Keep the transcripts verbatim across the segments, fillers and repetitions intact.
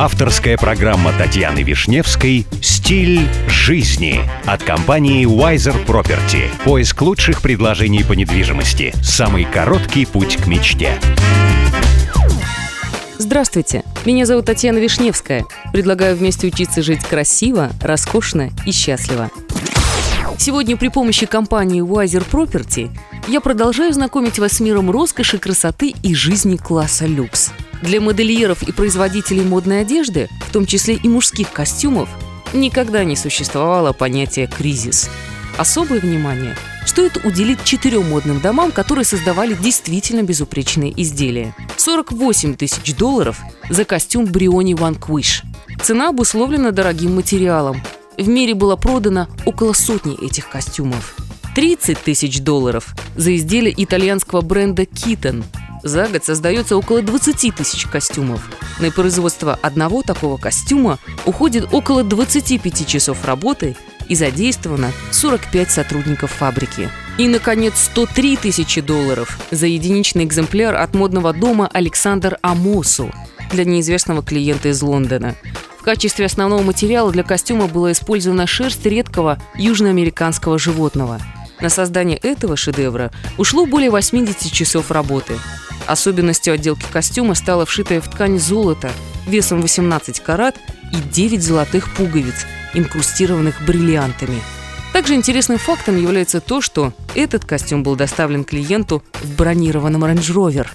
Авторская программа Татьяны Вишневской «Стиль жизни» от компании Wiser Property. Поиск лучших предложений по недвижимости. Самый короткий путь к мечте. Здравствуйте, меня зовут Татьяна Вишневская. Предлагаю вместе учиться жить красиво, роскошно и счастливо. Сегодня при помощи компании Wiser Property я продолжаю знакомить вас с миром роскоши, красоты и жизни класса люкс. Для модельеров и производителей модной одежды, в том числе и мужских костюмов, никогда не существовало понятия «кризис». Особое внимание стоит уделить четырем модным домам, которые создавали действительно безупречные изделия. сорок восемь тысяч долларов за костюм Brioni One Quish. Цена обусловлена дорогим материалом. В мире было продано около сотни этих костюмов. тридцать тысяч долларов за изделие итальянского бренда Kitten. За год создается около двадцать тысяч костюмов. На производство одного такого костюма уходит около двадцать пять часов работы и задействовано сорок пять сотрудников фабрики. И, наконец, сто три тысячи долларов за единичный экземпляр от модного дома Александр Амосу для неизвестного клиента из Лондона. В качестве основного материала для костюма была использована шерсть редкого южноамериканского животного. На создание этого шедевра ушло более восемьдесят часов работы. Особенностью отделки костюма стало вшитое в ткань золото весом восемнадцать карат и девять золотых пуговиц, инкрустированных бриллиантами. Также интересным фактом является то, что этот костюм был доставлен клиенту в бронированном Range Rover.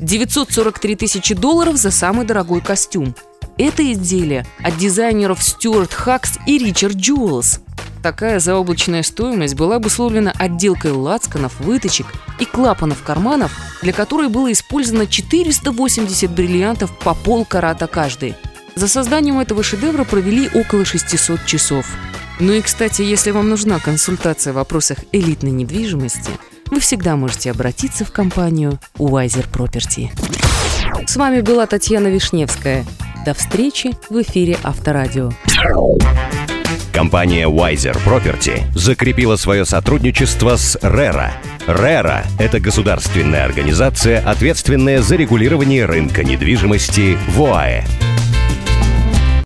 девятьсот сорок три тысячи долларов за самый дорогой костюм. Это изделие от дизайнеров Стюарт Хакс и Ричард Джуэлс. Такая заоблачная стоимость была обусловлена отделкой лацканов, выточек и клапанов карманов, для которой было использовано четыреста восемьдесят бриллиантов по полкарата каждый. За созданием этого шедевра провели около шестьсот часов. Ну и, кстати, если вам нужна консультация в вопросах элитной недвижимости, вы всегда можете обратиться в компанию Wiser Property. С вами была Татьяна Вишневская. До встречи в эфире Авторадио. Компания Wiser Property закрепила свое сотрудничество с RERA. RERA – это государственная организация, ответственная за регулирование рынка недвижимости в ОАЭ.